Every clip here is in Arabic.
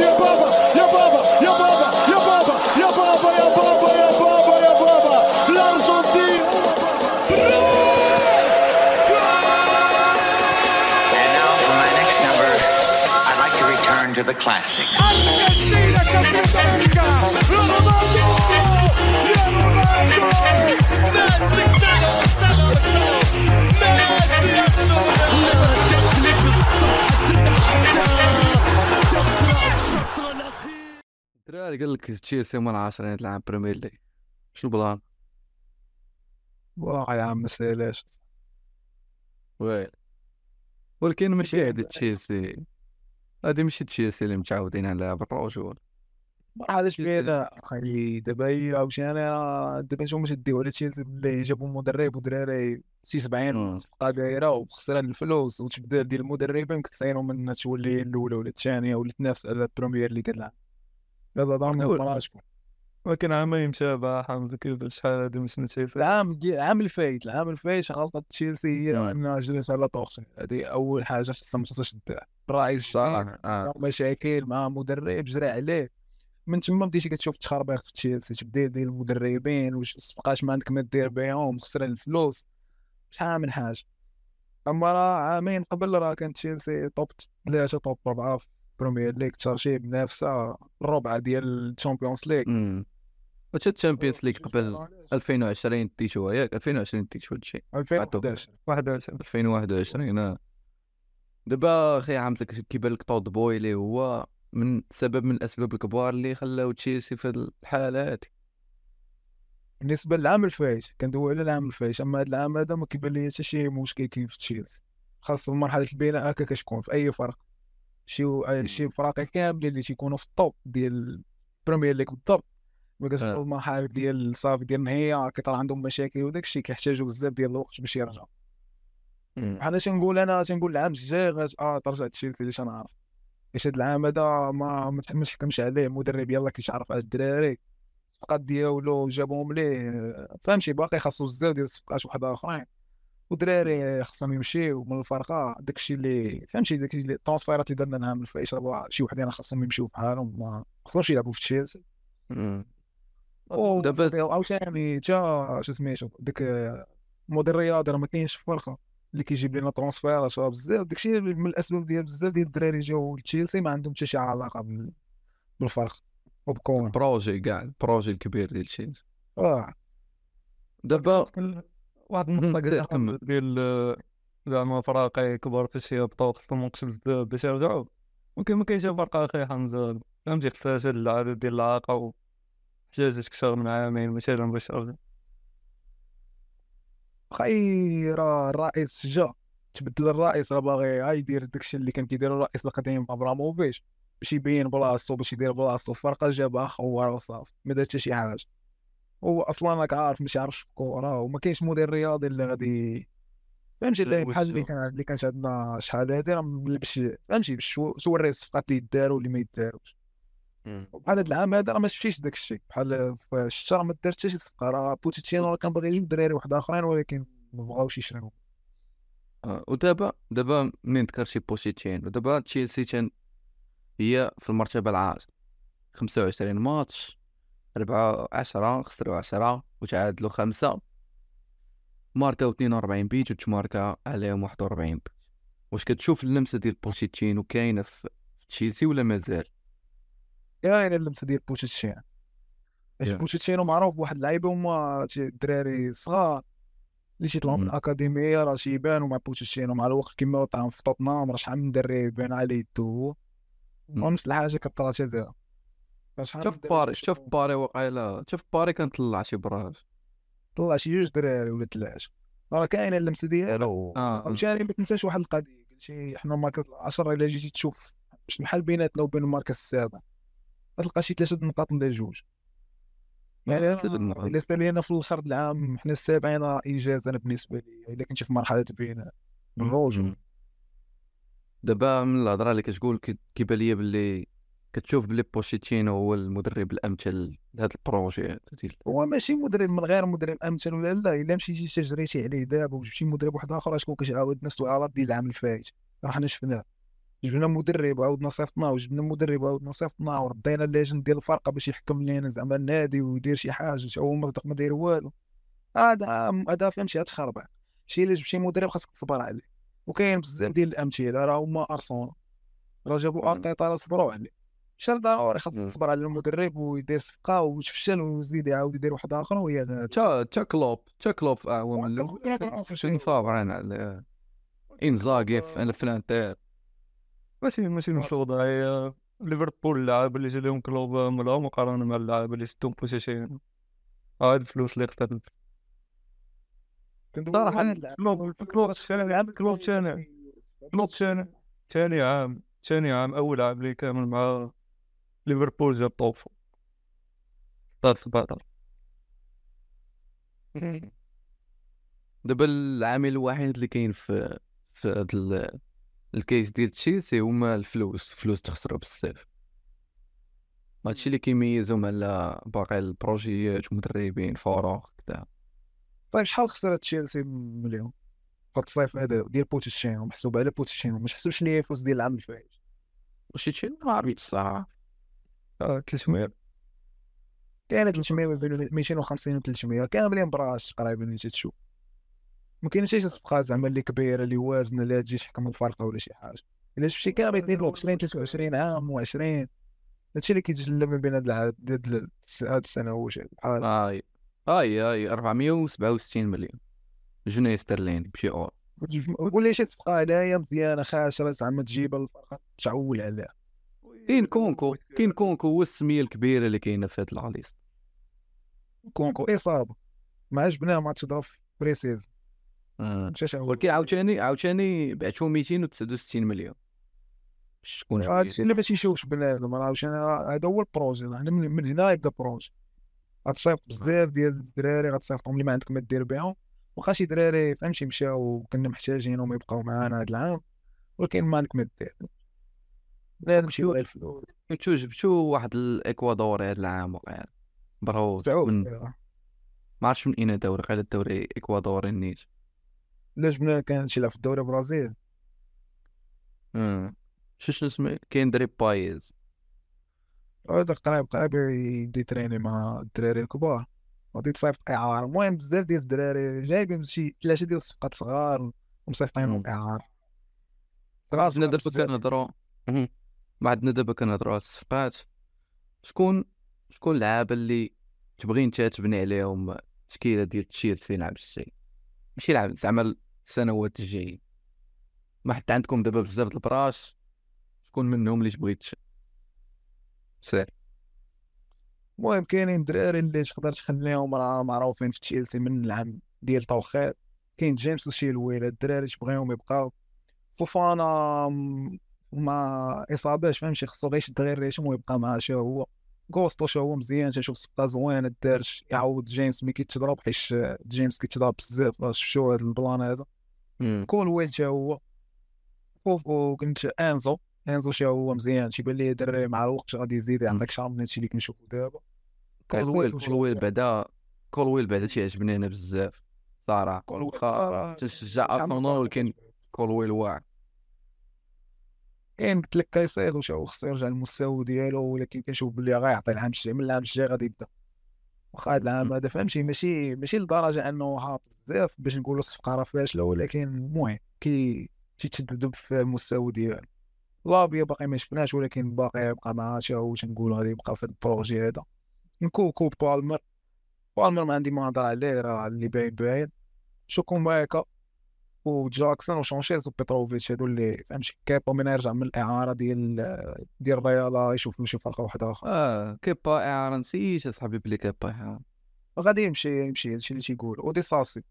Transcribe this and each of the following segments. تشيلسي. يا بابا يا بابا يا بابا يا بابا يا بابا يا بابا يا بابا يا بابا الأرجنتين. And now for my next number, I'd like to return to the classics. الدراري قال لك تشيلسي هما العاشرينات العام بريمير ليغ، شنو البلان؟ واقع يا عم مسيلاش ويل، ولكن ماشي هادي تشيلسي، هادي ماشي تشيلسي اللي متعودين عليها بالرجول. علاش بينا اخي دابا هي عاوتاني راه دابا هما شاديو على تشيلسي بلي جابوا مدرب ودراري 70 صفقه دايره وخسران الفلوس وتبدل ديال المدربين يمكن تصيروا من تولي الاولى ولا الثانيه ولا تنافس على البريمير ليغ ديالها. يلا ضامن براشكم. ولكن عامين مشابه حمزة كيف شحال هادي من سنتين العام الفايت غلطة تشيلسي هي انها جلست على طوخ. هذه اول حاجه خصها ما خصهاش تدير الراي الشارع مشاكل مع مدرب جرى عليه من تما بديتي كتشوف التخربيق في تشيلسي. تبدا ديال المدربين واش صفقات ما عندك ما دير بهم خسران الفلوس شحال من حاجه. اما راه عامين قبل راه كانت تشيلسي توب 3 توب 4 بريمير ليغ تشارشيب منافسه الربعه ديال الشامبيونز ليغ. واش الشامبيونز ليغ قبل 2020 تيشو ياك 2020 تيشو هادشي 2021. دابا اخي عمت لك كيبان لك طود بوي اللي هو من سبب من الاسباب الكبار اللي خلاو تشيلسي في الحاله هادي بالنسبه للعام الفايت. كندوي على العام الفايت، اما هاد العام هذا ما كيبان لي حتى شي مشكل كاين في تشيلسي خاصه المرحله البناء هكا كتكون في اي فرق شي فراقي كامل اللي تيكونوا في الطوب ديال البريمير ليغ بالضبط ما كتوصلوا للمرحله ديال الصافي ديال النهايه كيطلع عندهم مشاكل وداك الشيء كيحتاجوا بزاف ديال الوقت باش يرجعوا. بحال اش نقول انا تنقول العام الجاي ترجع تشيلسي اللي تنعرف اش هاد العام هذا ما تحكمش عليه مدرب يلاه كيتعرف على الدراري الصفقات ديالو جابهم ليه فهمتي باقي خاصو بزاف ديال الصفقات وحده اخرين ودراري خصهم يمشيو من الفرقه داكشي اللي فهمتي داك الترانسفيرات اللي درنا العام الفايت راه شي وحدين خصهم يمشيو بحالهم ما خصهمش يلعبوا في تشيلسي. دابا عاوتاني تا شو سميتو داك مدير الرياضي راه ما كاينش فرقه اللي كيجيب لنا ترانسفيرات راه بزاف داكشي من الاسباب ديال بزاف ديال الدراري جاو لتشيلسي ما عندهم حتى شي علاقه بالفرق وبكون البروجي كاع البروجي الكبير ديال تشيلسي. دابا واحد النقطه كثير كمل ديال زعما فراقي كبار في شي بطاق طموقش باش يرجعوا ممكن ما كاينش فرقه اخي حمزه فهمتي خصها هاد العدد ديال العاقه وحتى تكثر من عامين مثلا باش يرجع. خير الرئيس جا تبدل الرئيس راه باغي هاي يدير داكشي اللي كان كيدير الرئيس القديم ابراموفيتش باش يبين بلاصتو باش يدير بلاصتو الفرقه جابها خوار وصافي ما دار حتى شي حاجه. هو اصلا راك عارف ماشي عارف الكره وما كاينش مدير رياضي اللي غادي فهمتي اللي بحال اللي كانت عندنا شحال هادي راه باش فهمتي باش توري الصفقات اللي داروا واللي ما يداروش. وبحال هاد العام هذا راه ما شفتيش داك الشيء بحال في الشتاء ما دارت حتى شي صفقه راه بوشيتينو كان باغي يجيب دراري واحد اخرين ولكن ما بغاوش يشريو. ودابا منين ذكر شي بوشيتينو دابا تشيلسي هي في المرتبه العاشره 25 ماتش 4-10 خسروا 10 وتعادلوا 5 ماركاو 42 بيت وتماركا عليهم 41 بيت. واش كتشوف اللمسه ديال بوشيتينو كاينه في تشيلسي ولا مازال؟ كاينه اللمسه ديال بوشيتينو. بوشيتينو معروف واحد اللعيبه هما الدراري صغار اللي تيطلعوا من الاكاديميه راه تيبانوا مع بوشيتينو مع الوقت كما طعم في توتنهام راه شحال من دري بان على يدو ونفس الحاجه كطرا تاع شوف باري وقيله شوف باري كان طلع شي براج طلع شي جوج دراري ولا ثلاثه راه كاينه اللمسه ديالو. وثاني ما تنساش واحد القضيه قلت شي حنا المركز 10 الا جيتي تشوف شحال الحال بيناتنا وبين المركز 7 غتلقى شي 3 نقاط ولا جوج يعني الا سالينا في الاخر العام حنا السابعين راه انجاز انا بالنسبه لي الا كنت في مرحله بين الروج. دابا من الهضره اللي كتقول كيبان ليا باللي كتشوف بلي بوشيتينو هو المدرب الامثل لهذا البروجي هذا ديال هو ماشي مدرب من غير مدرب امثل ولا لا الا مشيتي تجريتي عليه دابا وجبتي مدرب واحد اخر شكون كتعاود نفس الغلط ديال العام الفايت راه حنا شفناه جبنا مدرب عاود نصيفطناه وردينا الليجند ديال الفرقه باش يحكم لينا زعما النادي ويدير شي حاجه، حتى هو مصدق ما داير والو. هذا فين شي تخربع شي اللي بشي مدرب خاصك تصبر عليه. وكاين بزاف ديال الامثله، راه هما ارسنال راه جابوا ارتيتا راه صبروا عليه، شر ضروري خاصك تصبر على المدرب ويدير صفقه ويتفشل ويزيد يعاود يدير واحد اخر. وهي تا كلوب عوام شنو صابر انا انزاغي فلانتير ماشي مشروع. هي ليفربول اللاعب اللي جا لهم كلوب ملهم مقارنه مع اللاعب اللي ستون بوشيتينو، هاد الفلوس اللي اختارت كنت صراحه كلوب شحال لعب كلوب ثاني عام اول عام اللي كامل مع ليفربول جاب طوفو طار 17 دابا العامل الوحيد اللي كاين في هاد الكيس ديال تشيلسي هما الفلوس. فلوس تخسروا بزاف، هادشي اللي كيميزهم على باقي البروجيات ومدربين فراغ كذا. طيب شحال خسرت تشيلسي مليون فهاد الصيف هذا ديال بوتيشينو؟ محسوب على بوتيشينو، ما حسبش ليا فلوس ديال العام الفايت واش شي ما عرفت الصراحه. 300 كانت 300 250 و 300 كاملين براش قريبين اللي تشوف. ما كاينش شي صفقه زعما اللي كبيره اللي وازنه اللي تجي تحكم الفرقه ولا شي حاجه. الا شفتي كامل 22 23 عام و20 هادشي اللي كيتجلى ما بين هاد السنوات بحال هاي 467 مليون جنيه استرليني بشي اور. قول لي شي صفقه هنايا مزيانه خاشره زعما تجيب الفرقه تعول عليها. كاين كونكو هو السميه الكبيره اللي كاينه في هاد العليست. كونكو اصابه ما عجبناه ماتش ضرب بريسيز ولكن عاوتاني بعتو 269 مليون شكون اللي باش يشوفش بنادم. راه عاوتاني هذا هو البروجي، حنا من هنا يبدا البروجي. غتصيفط بزاف ديال الدراري غتصيفطهم اللي ما عندك ما دير بهم. وبقى شي دراري فهمتي مشاو كنا محتاجينهم يبقاو معنا هذا العام، ولكن ما عندك ما دير بنادم شي واحد الفلوس. شو واحد الاكوادوري هذا العام وقع برو ما عرفتش من اين دوري قال الدوري اكوادوري نيت لا جبنا كان شي في الدوري البرازيل. شنو اسمه كاين دري بايز هذا قريب يدي تريني مع الدراري الكبار غادي تصيفط اعاره. المهم بزاف ديال الدراري جايبين شي 3 ديال الصفقات صغار ومصيفطينهم اعاره. صراحه درت كنهضروا ما عندنا دابا كنهضروا على الصفقات. شكون اللاعب اللي تبغي انت تبني عليهم تشكيله ديال تشيلسي يلعب الشيء ماشي يلعب زعما السنوات الجايين؟ ما حتى عندكم دابا بزاف د البراش، شكون منهم اللي تبغي سير؟ المهم كاينين دراري اللي تقدر تخليهم راه معروفين في تشيلسي من العام ديال توخير. كاين جيمس وشيلوي، هاد الدراري تبغيهم يبقاو. فوفانا ما اصاباش فهمتي خصو غير يشد غير ريشم ويبقى معاه. شي هو غوستو شي هو مزيان تنشوف صفقه زوينه دارش. يعوض جيمس ملي كيتضرب حيت جيمس كيتضرب بزاف راه شفتوا هذا البلان هذا. كون ويلتا هو فوفو كنت انزو شي هو مزيان تيبان لي دري مع الوقت غادي يزيد عندك شعر من هادشي اللي كنشوفو دابا. كولويل بعدا تيعجبني انا بزاف صراحه. كولويل تشجع ارسنال ولكن كولويل واعر. كاين قلت لك كايسيد واش هو خصو يرجع للمستوى ديالو، ولكن كنشوف بلي غيعطي العام الجاي. من العام الجاي غادي يبدا، واخا هاد العام هذا فهمتي ماشي لدرجه انه هابط بزاف باش نقولوا الصفقه راه فاشله، ولكن المهم كيتشدد في المستوى ديالو. لابيا باقي ما شفناش ولكن باقي يبقى معاه شي هو تنقولوا غادي يبقى في البروجي هذا. نكوكو بالمر ما عندي ما نهضر عليه راه اللي باين شكون بايكا وجاكسون وشانشيلز وبيتروفيتش هادو اللي فهمتي كيبا من يرجع من الاعاره ديال الريال يشوف شي فرقه واحده اخرى. كيبا اعاره نسيت اصاحبي بلي كيبا غادي يمشي هادشي اللي تيقولوا. ودي ساسي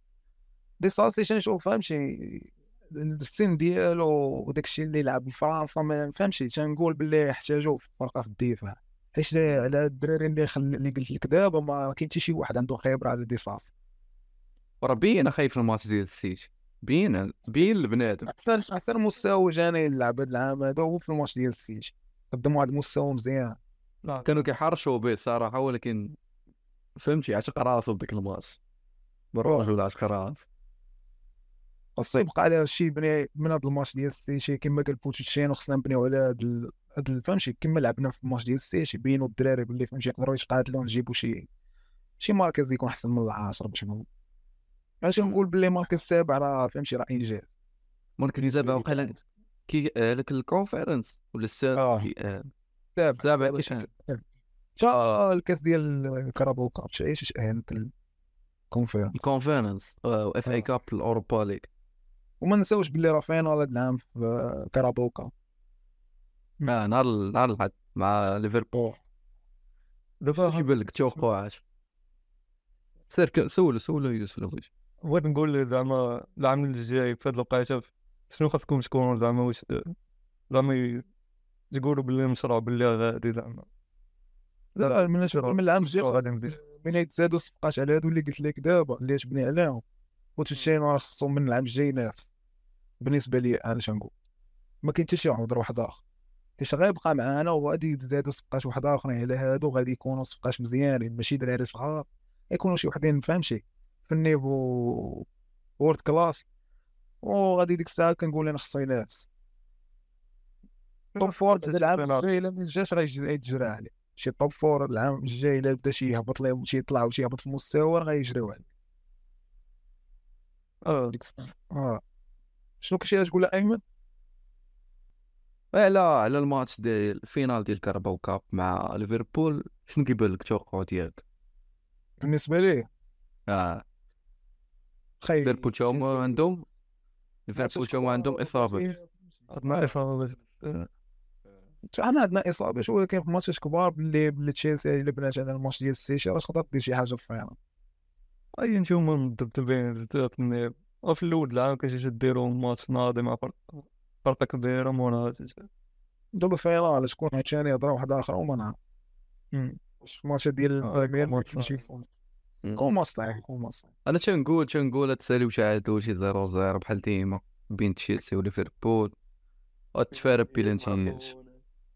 تنشوف فهمتي السن ديالو وداكشي اللي لعب فرنسا ما فهمتش. تنقول بلي يحتاجوا في فرقه في الدفاع حيت على الدراري اللي قلت لك دابا ما كاين حتى شي واحد عنده خبره على دي ساسي. وربي انا خايف الماتش ديال السيتي بين البنادم احسن مستوى جاني يلعب هذا العام هذا هو في الماتش ديال السيتي. قدموا واحد المستوى مزيان كانوا كيحرشوا به صراحه، ولكن فهمتي عشق راسو بديك الماتش بالرجوله عشق راسو بس يبقى على شي يبني من هذا الماتش ديال السيتي كما قال بوشيتينو، خصنا نبنيو على هذا فهمتي كما لعبنا في الماتش ديال السيتي، بينوا الدراري باللي فهمتي يقدروا يتقاتلوا، نجيبوا شي مركز يكون احسن من العاشر باش نقول باللي مركز السابع راه فهمتي راه انجاز. ممكن يتابع وقيلا كي لك الكونفرنس ولا السابع كيشان تا الكاس ديال الكراباو كاب شي اهم الكونفرنس واف اي كاب الاوروبا ليغ. وما نساوش باللي راه فاينال هذا العام في كراباو كاب مع نهار الحد مع ليفربول. دابا كيبان لك توقعات سير سولو يوسف واش بغيت نقول زعما العام الجاي في هاد الوقيته شنو خاصكم تكونوا زعما واش زعما تقولوا باللي مشروع باللي غادي زعما لا من الشهر من العام الجاي غادي نبدا من يتزادوا الصفقات على هادو اللي قلت لك دابا اللي تبني عليهم وتشين راه خصهم من العام الجاي نافس. بالنسبه لي انا شنقول ما كاين حتى شي عذر واحد اخر حيت غيبقى معانا وغادي يتزادوا صفقات واحد اخرين على هادو، غادي يكونوا صفقات مزيانين ماشي دراري صغار، يكونوا شي وحدين فهمتي في النيفو وورد كلاس، وغادي ديك الساعه كنقول انا خصو ينافس توب فور ديال العام الجاي. الا ما جاش راه يتجرى عليه شي توب فور العام الجاي، الا بدا شي يهبط ليه شي يطلع وشي يهبط في المستوى راه غيجريو عليه. ديك الساعه شنو كنتي تقول ايمن لا على الماتش ديال الفينال ديال كارباو كاب مع ليفربول؟ شنو كيبان لك التوقع ديالك بالنسبه ليه؟ خايف ليفربول تاهم عندهم اصابه، عندنا اصابه ولكن في ماتشات كبار باللي تشيلسي الا بنات على الماتش ديال السيتي راه تقدر دير شي حاجه في الفينال. اي نتوما مدبدبين في الاول العام كتجي ديروا ماتش ناضي مع فرق كبيره مورا دوبل فينال شكون ثاني هضره واحده اخرى وما نعرف في الماتشات ديال البريمير شي كوماص. انا تنقول تسالي وتعادل شي 0-0 بحال ديما بين تشيلسي وليفربول وتفارق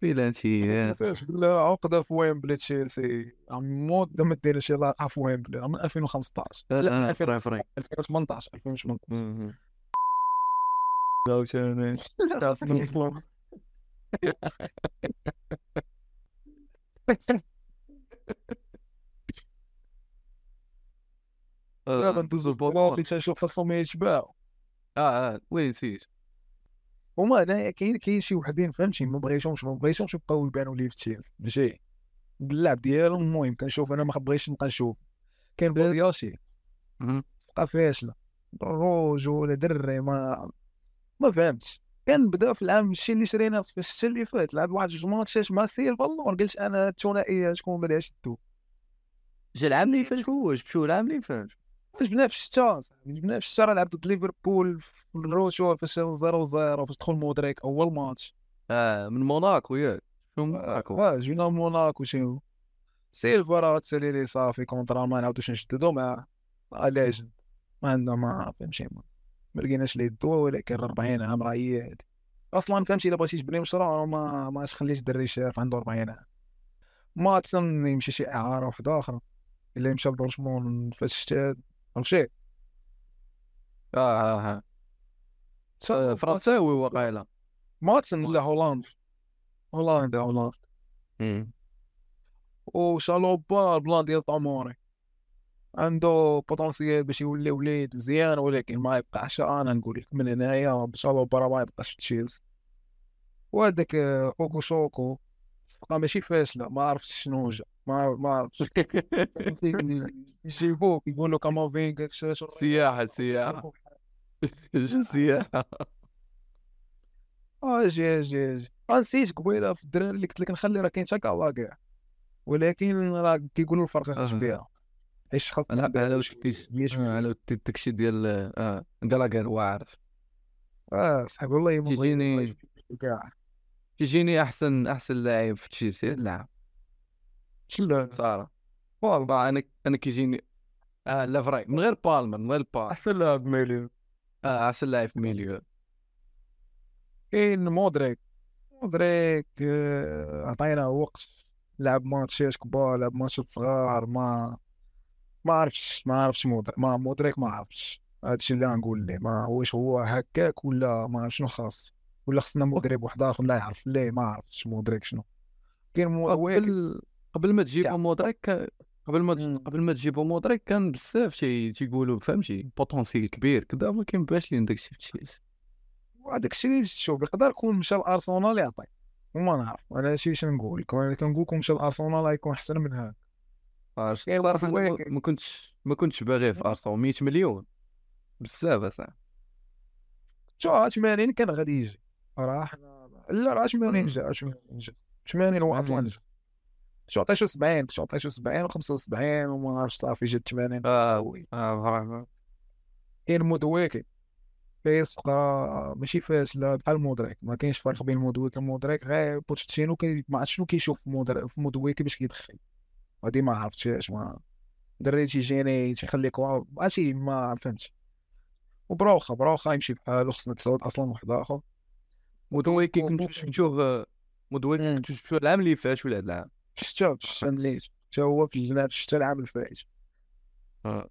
بيلانتيات عقده في ويمبلي. تشيلسي عمود ما ديرش لاقه في ويمبلي من 2015 لا 2018 لو شنو تعرف نطلب لا ندوزو البطاقه باش نشوف خاصهم يتباعوا وين نسيت هما هنايا كاين شي وحدين فهمتي ما بغيتهمش يبقاو يبانوا لي في تشيلسي ماشي باللعب ديالهم. المهم كنشوف انا ما بغيتش نبقى نشوف كاين بودياشي بقى فاشله دروج ولا دري ما فهمتش. كنبدا في العام الشيء اللي شرينا في الشتاء اللي فات لعب واحد جوج ماتشات مع سير بالله قلت انا الثنائيه شكون ما داش الدو جا العام اللي فات جبنا في الشتاء لعب ضد ليفربول في الروشور في 0-0 فاش دخل مودريك اول ماتش من موناكو ياك جينا من موناكو شنو سيلفا راه تسالي لي صافي كونطرا ما نعاودوش نشددو مع ليجند ما عندنا ما فهمتش ما لقيناش ليه الضوء ولكن 40 عام راه هي هادي اصلا فهمتي. الا بغيتي تبني مشروع ما تخليش دري شاف عنده 40 عام ما تسن يمشي شي اعاره وحده اخرى الا يمشى لدورتموند في الشتاء فهمتي فرنساوي وقيلا ما تسن ولا هولندا وشالوبا البلان ديال طاموري عنده بوتونسيال باش يولي وليد مزيان ولكن ما يبقاش. انا نقول لك من هنايا ان شاء الله برا ما يبقاش في تشيلسي. وهذاك اوكوشوكو صفقه ماشي فاشله ما عرفتش شنو جا ما عرفتش يجيبوه يقولوا كامافينغ سياحه سياحه جي نسيت قبيله في الدراري اللي قلت لك نخلي راه كاين حتى كواكع ولكن راه كيقولوا الفرق خاص بها ايش خاص على واش كيش على التكشي ديال غالاغر واعرف صحاب والله مغيني كاع تجيني احسن لاعب في تشيلسي لاعب شلون صار والله انا كيجيني لافراي من غير بالمر من غير با احسن لاعب ميليو احسن لاعب ميليو. كاين مودريك عطينا وقت لعب ماتشات كبار لعب ماتشات صغار ما عرفتش مودريك ما عرفتش هادشي اللي غنقول ليه. ما واش هو هكاك ولا ما شنو خاص، ولا خصنا مدرب واحد اخر لا يعرف ليه، ما عرفتش مدرك شنو كاين قبل ما تجيبو مودريك كان بزاف تيقولوا فهمتي بوتونسييل كبير كذا، ما كينبانش ليهم داكشي في تشيلسي. وداكشي اللي شوف يقدر يكون مشى لارسنال يعطي، وما نعرف انا شي شنو نقول لكم. انا كنقول لكم مشى لارسنال غيكون احسن من هذا. صراحه ما كنتش باغي في ارسنال 100 مليون بزاف صح. شو 80 كان غادي يجي راه حنا لا راه 80 جا 80 هو اصلا جا شو 70 و 75 وما عرفتش صافي جات 80. اه كاين مودويكي كيسبقى ماشي فاشله بحال مودريك، ما كاينش فرق بين مودويكي ومودريك. غير بوشيتينو ما عرفتش شنو كيشوف في مودويكي باش كيدخل، هادي ما عرفتش اش ما دري تيجيني تيخليك ماشي ما فهمتش. وبروخه يمشي بحالو، خصنا تصاوب اصلا واحد اخر. مودويكي كنتو شفتوه العام اللي فات ولا هاد العام؟ شفتو هو في الجنات، شفتو العام اللي فات.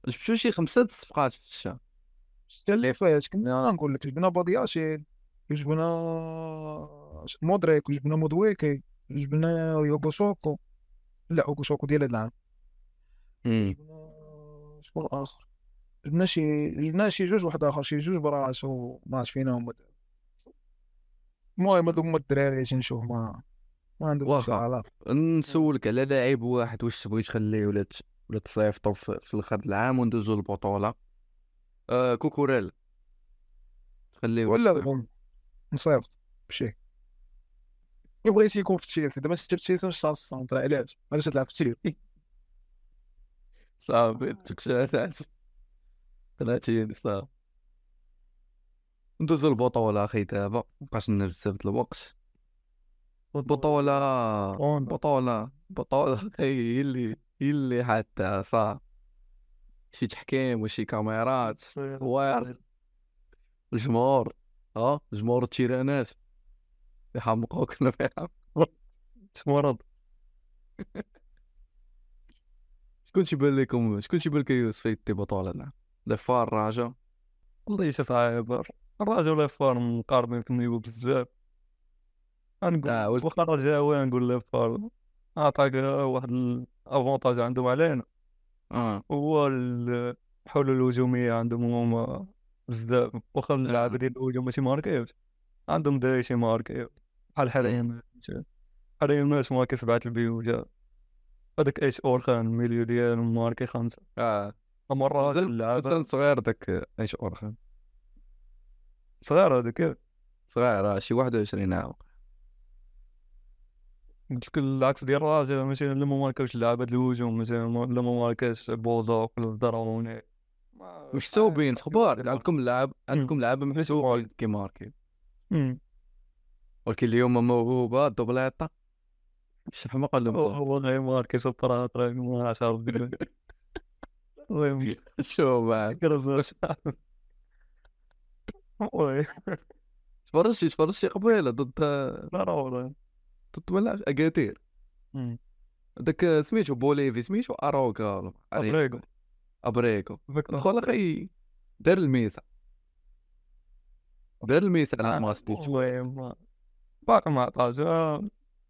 شفتو شي 5 صفقات في الشتا اللي فات. كنا نقول لك جبنا بادياشي، جبنا مودريك، وجبنا مودويكي، جبنا يوغوسوكو لا يوغوسوكو ديال هاد العام، جبنا شكون اخر، جبنا شي جوج واحد اخر، شي جوج براش وما عرفت فينهم. المهم هادوك الدراري تنشوف ما عندهمش علاقه. نسولك على لاعب واحد، واش تبغي تخليه ولا تصيفطو في الاخر العام وندوزو البطوله؟ كوكوريل تخليه ولا نصيفط بشي؟ بغيتي يكون في تشيلسي دابا، شفت تشيلسي مش صار السونتر. علاش تلعب في تشيلسي صافي تكشات تلاتين صافي ندوزو البطولة أخي. دابا مبقاش لنا بزاف د الوقت. البطولة أخي هي اللي حتى صافي شي تحكيم وشي كاميرات صوار الجمهور جمهور التيرانات يحمقوك ولا ما يحمقوك تمرض. شكون تيبان لكم يوصف في البطولة؟ لافار الراجا والله يشاف عابر الراجا ولافار مقاربين في النيفو بزاف. نقول واخا الراجا هو نقول لافار عطاك واحد الافونتاج عندهم علينا، هو الحلول الهجومية عندهم هما بزاف. واخا اللعابة ديال الهجوم ماشي ماركيوش، عندهم داير شي ماركيوش بحال حريمات ماركي 7 البيوت. هذاك ايش اورخان ميليو ديال ماركي 5. مرات اللاعب صغير داك ايش اورخان صغير، هذاك صغير شي 21 عام. قلت العكس ديال الراجل مثلا لما ماركاوش اللعابه ديال الهجوم، مثلا لما ماركاش بوزوق ولا الدراوني محسوبين خبار. عندكم لعاب محسوبين كي ماركي، ولكن اليوم موهوبه دوبلاطه شي حماقه لهم. هو غير ماركي صفر طرا ما عشر ديال وي شو بعد كرزوش وي تفرجتي قبيله ضد لا والله ضد ولا اكادير داك سميتو بوليفي سميتو اروغا ابريكو دخل اخي دار الميسا على الماتش وي باقي ما عطاش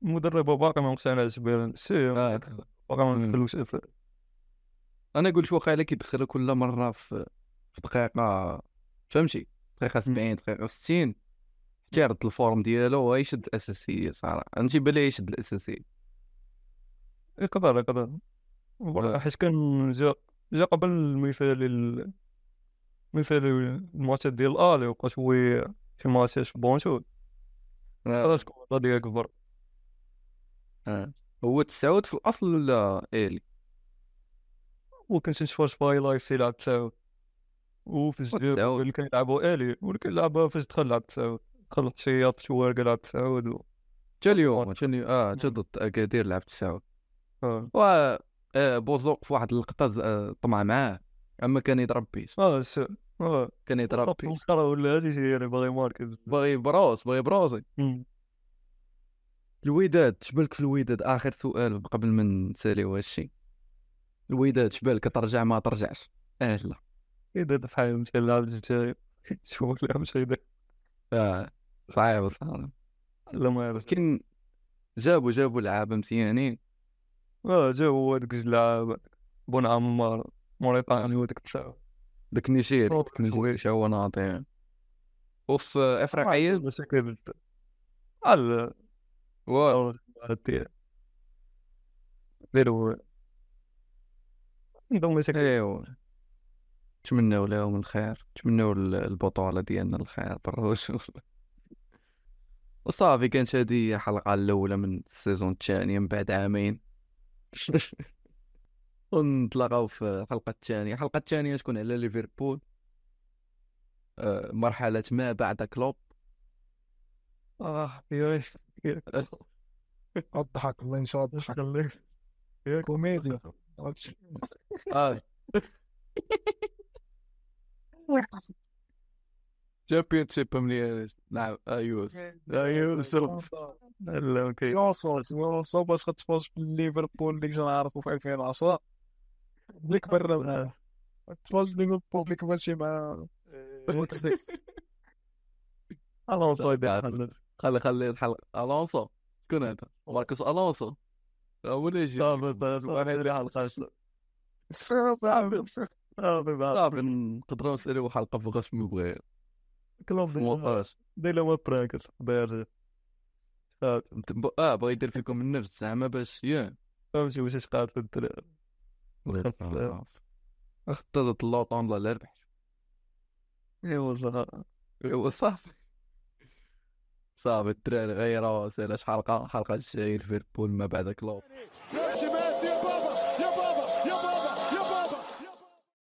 مدربه، باقي ما مقتنعش بها سير باقي ما ندخلوش. انا قلت واخا الا كيدخل كل مره في دقيقه فهمتي دقيقه 70 دقيقه 60 حتى يرد الفورم ديالو ويشد الاساسيه. صراحه انا تيبان لي يشد الاساسيه، يقدر حيت كان جا قبل المثال الماتش ديال الالي وبقى شويه شي ماتش بونشوت راه شكون غادي يكبر. هو تسعود في الاصل ولا الي، وكنت نشوف سباي لايف تيلعب تساوي وفي الجيب اللي كان يلعبوا الي، ولكن لعبها فاش دخل لعب تساوي خلط شياط شوارق لعب تساوي حتى اليوم حتى ضد اكادير لعب تساوي. و بوزوق في واحد اللقطه طمع معاه، اما كان يضرب بيس كان يضرب بيس ولا هادي شي يعني باغي مارك باغي بروسي. الوداد شبالك في الوداد؟ اخر سؤال قبل ما نساليو هادشي. الوداد شبالك ترجع ما ترجعش؟ لا ايه ده فعلا مش هيلعب الجاي شو ولا مش هيدا صعب صعب لما يرسل. لكن جابوا لعابة مزيانين، جابوا هذوك جوج لعابة بون عمار موريتاني وهذاك تساو داك نيجيري هو ناطي وفي افريقيا بشكل ال و تي ديرو عندهم مشاكل. نتمناو لهم الخير، نتمناو البطولة ديالنا الخير بالروش وصافي. كانت هذه الحلقة الأولى من السيزون الثانية من بعد عامين ونتلاقاو في الحلقة الثانية. الحلقة الثانية تكون على ليفربول، مرحلة ما بعد كلوب. اضحك الله ان شاء الله اضحك كوميديا championship ملياريست. نعم أيوس لا أوكي يوصل باش غتفوز بالليفربول اللي كنا نعرفو في 2010 اللي كبرنا تفوز بالليفربول اللي كبرتي مع ألونسو. خلي الحلقة ألونسو شكون هذا ماركوس ألونسو أول يجي طبعا نقدروا نسالوا حلقه فوقاش مبغي كلوب ديال ما براكس باير بغي يدير فيكم النفس زعما باش فهمتي واش تقاد في الدراري اخترت اللوطون الله لا ربح. ايوا صافي الدراري غيروا سالا حلقه الجايه ليفربول ما بعد كلوب.